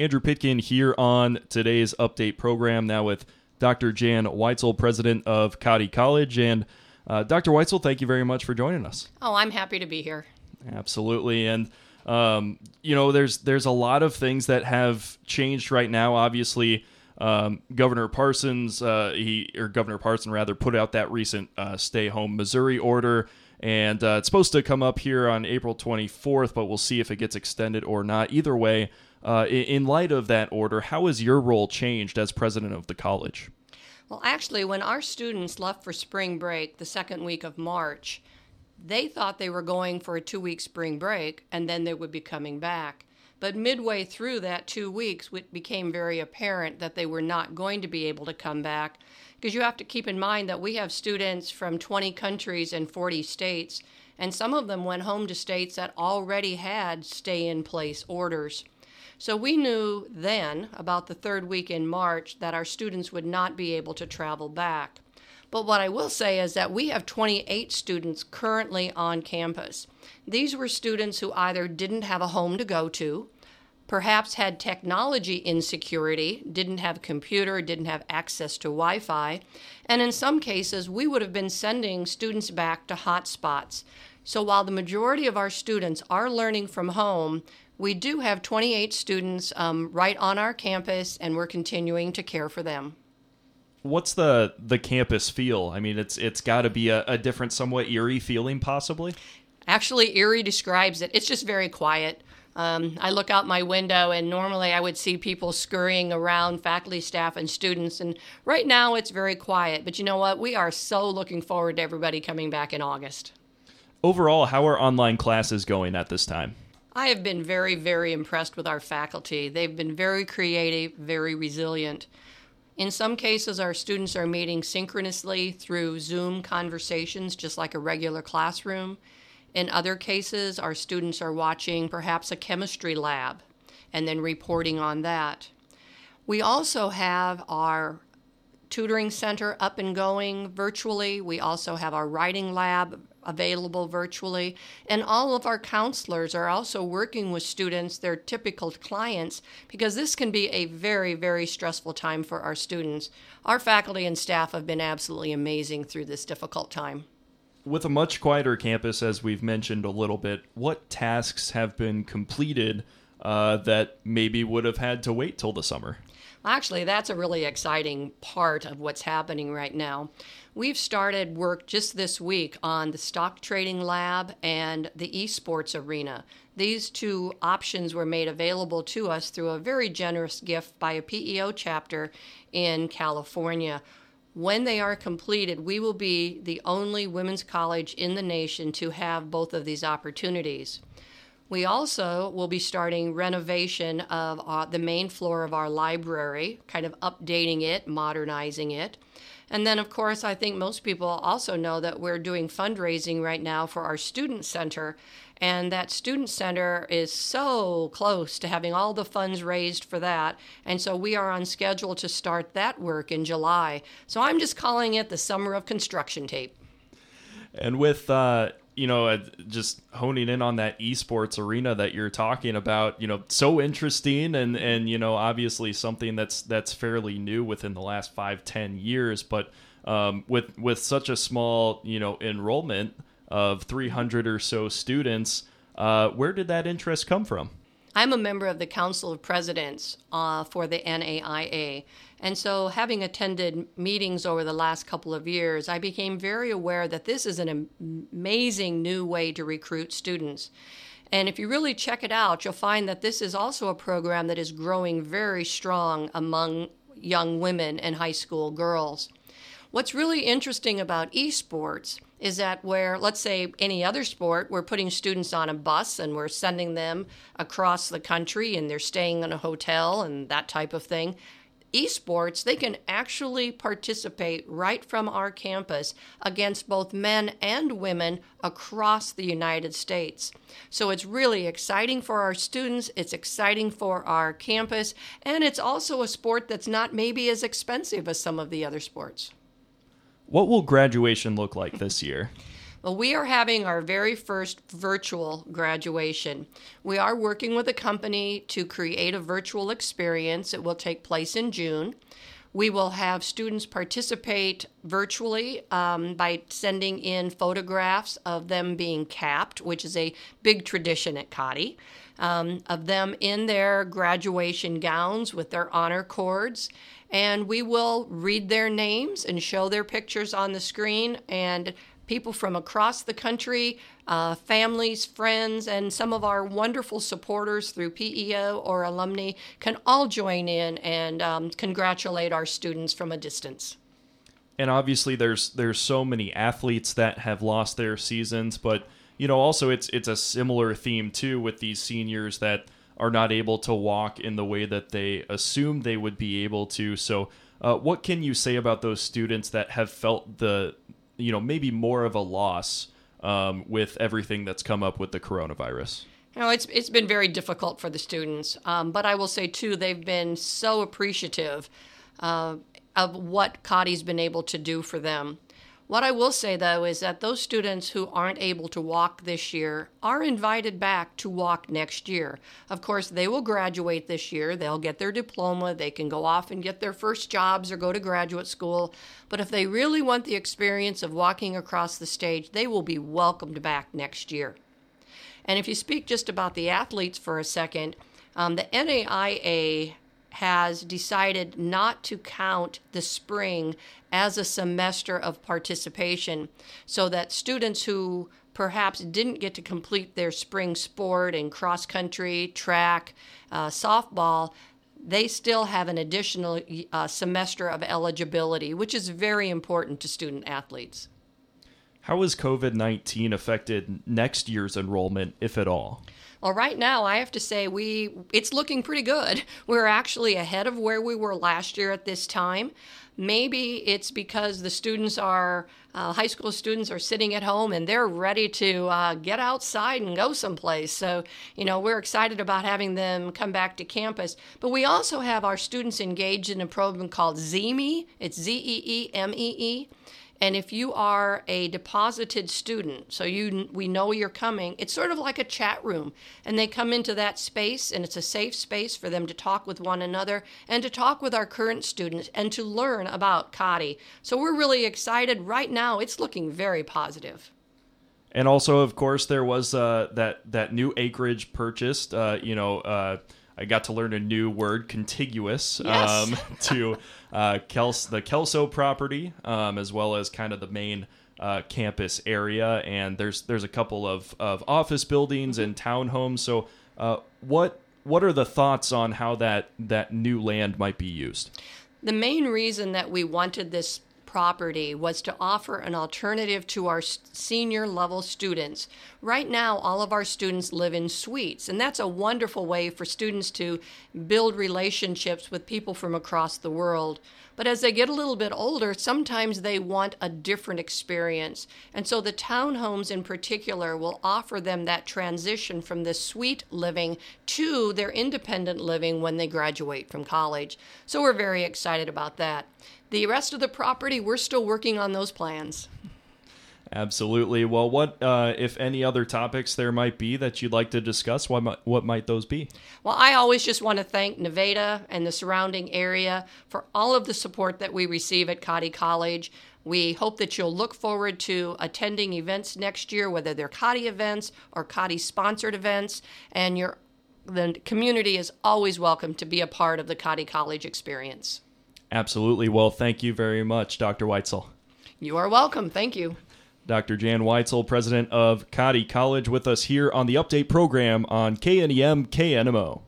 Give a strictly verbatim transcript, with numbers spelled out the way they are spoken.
Andrew Pitkin here on today's update program, now with Doctor Jan Weitzel, president of Cottey College. And uh, Doctor Weitzel, thank you very much for joining us. Oh, I'm happy to be here. Absolutely. And, um, you know, there's there's a lot of things that have changed right now. Obviously, um, Governor Parsons, uh, he or Governor Parsons, rather, put out that recent uh, Stay Home Missouri order. And uh, it's supposed to come up here on April twenty-fourth, but we'll see if it gets extended or not. Either way, uh, in light of that order, how has your role changed as president of the college? Well, actually, when our students left for spring break the second week of March, they thought they were going for a two-week spring break, and then they would be coming back. But midway through that two weeks, it became very apparent that they were not going to be able to come back, because you have to keep in mind that we have students from twenty countries and forty states, and some of them went home to states that already had stay-in-place orders. So we knew then, about the third week in March, that our students would not be able to travel back. But what I will say is that we have twenty-eight students currently on campus. These were students who either didn't have a home to go to, perhaps had technology insecurity, didn't have a computer, didn't have access to Wi-Fi, and in some cases, we would have been sending students back to hotspots. So while the majority of our students are learning from home, we do have twenty-eight students um, right on our campus, and we're continuing to care for them. What's the the campus feel? I mean, it's it's got to be a, a different, somewhat eerie feeling, possibly? Actually, eerie describes it. It's just very quiet. Um, I look out my window, and normally I would see people scurrying around, faculty, staff, and students. And right now, it's very quiet. But you know what? We are so looking forward to everybody coming back in August. Overall, how are online classes going at this time? I have been very, very impressed with our faculty. They've been very creative, very resilient. In some cases, our students are meeting synchronously through Zoom conversations, just like a regular classroom. In other cases, our students are watching perhaps a chemistry lab and then reporting on that. We also have our tutoring center up and going virtually. We also have our writing lab available virtually. And all of our counselors are also working with students, their typical clients, because this can be a very, very stressful time for our students. Our faculty and staff have been absolutely amazing through this difficult time. With a much quieter campus, as we've mentioned a little bit, what tasks have been completed uh, that maybe would have had to wait till the summer? Actually, that's a really exciting part of what's happening right now. We've started work just this week on the stock trading lab and the esports arena. These two options were made available to us through a very generous gift by a P E O chapter in California. When they are completed, we will be the only women's college in the nation to have both of these opportunities. We also will be starting renovation of uh, the main floor of our library, kind of updating it, modernizing it. And then, of course, I think most people also know that we're doing fundraising right now for our student center. And that student center is so close to having all the funds raised for that. And so we are on schedule to start that work in July. So I'm just calling it the summer of construction tape. And with... Uh you know, just honing in on that esports arena that you're talking about, you know, so interesting and, and, you know, obviously something that's, that's fairly new within the last five, ten years, but um, with, with such a small, you know, enrollment of three hundred or so students, uh, where did that interest come from? I'm a member of the Council of Presidents uh, for the N A I A, and so having attended meetings over the last couple of years, I became very aware that this is an amazing new way to recruit students. And if you really check it out, you'll find that this is also a program that is growing very strong among young women and high school girls. What's really interesting about esports is that where, let's say, any other sport, we're putting students on a bus and we're sending them across the country and they're staying in a hotel and that type of thing. Esports, they can actually participate right from our campus against both men and women across the United States. So it's really exciting for our students, it's exciting for our campus, and it's also a sport that's not maybe as expensive as some of the other sports. What will graduation look like this year? Well, we are having our very first virtual graduation. We are working with a company to create a virtual experience. It will take place in June. We will have students participate virtually um, by sending in photographs of them being capped, which is a big tradition at Cottey, um, of them in their graduation gowns with their honor cords. And we will read their names and show their pictures on the screen. And people from across the country, uh, families, friends, and some of our wonderful supporters through P E O or alumni can all join in and um, congratulate our students from a distance. And obviously there's there's so many athletes that have lost their seasons, but you know also it's it's a similar theme too with these seniors that are not able to walk in the way that they assumed they would be able to. So uh, what can you say about those students that have felt the you know, maybe more of a loss um, with everything that's come up with the coronavirus? You know, it's it's been very difficult for the students, um, but I will say, too, they've been so appreciative uh, of what Cottey's been able to do for them. What I will say, though, is that those students who aren't able to walk this year are invited back to walk next year. Of course, they will graduate this year. They'll get their diploma. They can go off and get their first jobs or go to graduate school. But if they really want the experience of walking across the stage, they will be welcomed back next year. And if you speak just about the athletes for a second, um, the N A I A has decided not to count the spring as a semester of participation, so that students who perhaps didn't get to complete their spring sport in cross country, track, uh, softball, they still have an additional uh, semester of eligibility, which is very important to student athletes. How has COVID nineteen affected next year's enrollment, if at all? Well, right now, I have to say we it's looking pretty good. We're actually ahead of where we were last year at this time. Maybe it's because the students are, uh, high school students are sitting at home and they're ready to uh, get outside and go someplace. So, you know, we're excited about having them come back to campus. But we also have our students engaged in a program called Zeme. It's Z E E M E E. And if you are a deposited student, so you we know you're coming, it's sort of like a chat room. And they come into that space, and it's a safe space for them to talk with one another and to talk with our current students and to learn about Cottey. So we're really excited. Right now, it's looking very positive. And also, of course, there was uh, that, that new acreage purchased, uh, you know, uh, I got to learn a new word, contiguous, yes. um, to uh, Kelso, the Kelso property, um, as well as kind of the main uh, campus area. And there's there's a couple of, of office buildings and townhomes. So uh, what what are the thoughts on how that, that new land might be used? The main reason that we wanted this property was to offer an alternative to our senior level students. Right now, all of our students live in suites, and that's a wonderful way for students to build relationships with people from across the world. But as they get a little bit older, sometimes they want a different experience. And so the townhomes in particular will offer them that transition from the suite living to their independent living when they graduate from college. So we're very excited about that. The rest of the property, we're still working on those plans. Absolutely. Well, what, uh, if any other topics there might be that you'd like to discuss, what might, what might those be? Well, I always just want to thank Nevada and the surrounding area for all of the support that we receive at Cottey College. We hope that you'll look forward to attending events next year, whether they're Cottey events or Cottey-sponsored events, and your the community is always welcome to be a part of the Cottey College experience. Absolutely. Well, thank you very much, Doctor Weitzel. You are welcome. Thank you. Doctor Jan Weitzel, president of Cottey College, with us here on the Update program on K N E M K N M O.